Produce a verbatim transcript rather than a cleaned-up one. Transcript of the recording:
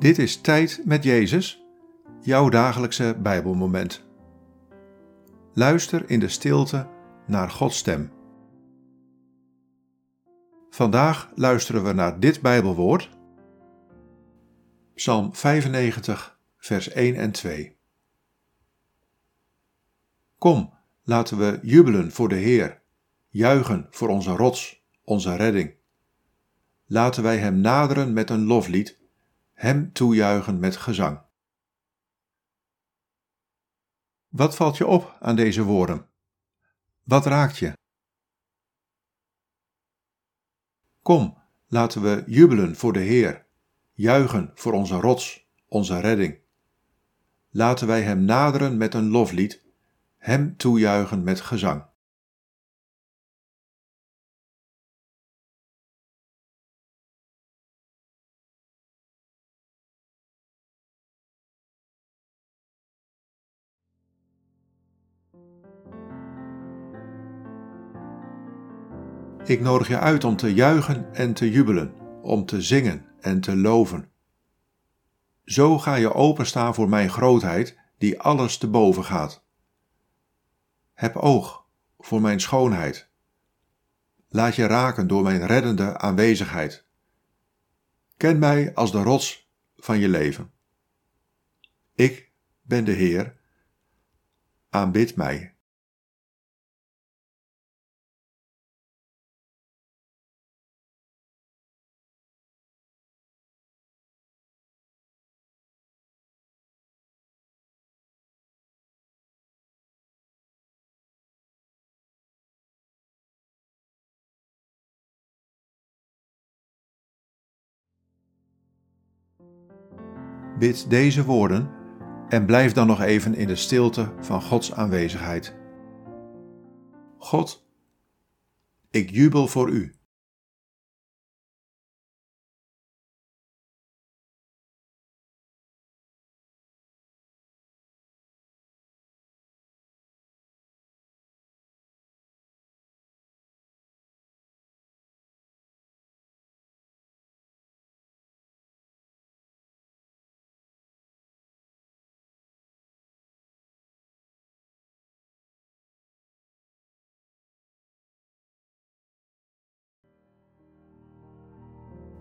Dit is Tijd met Jezus, jouw dagelijkse Bijbelmoment. Luister in de stilte naar Gods stem. Vandaag luisteren we naar dit Bijbelwoord, Psalm vijfennegentig, vers een en twee. Kom, laten we jubelen voor de Heer, juichen voor onze rots, onze redding. Laten wij Hem naderen met een loflied, Hem toejuichen met gezang. Wat valt je op aan deze woorden? Wat raakt je? Kom, laten we jubelen voor de Heer, juichen voor onze rots, onze redding. Laten wij Hem naderen met een loflied, Hem toejuichen met gezang. Ik nodig je uit om te juichen en te jubelen, om te zingen en te loven. Zo ga je openstaan voor mijn grootheid, die alles te boven gaat. Heb oog voor mijn schoonheid. Laat je raken door mijn reddende aanwezigheid. Ken mij als de rots van je leven. Ik ben de Heer. Aanbid mij. Bid deze woorden en blijf dan nog even in de stilte van Gods aanwezigheid. God, ik jubel voor U.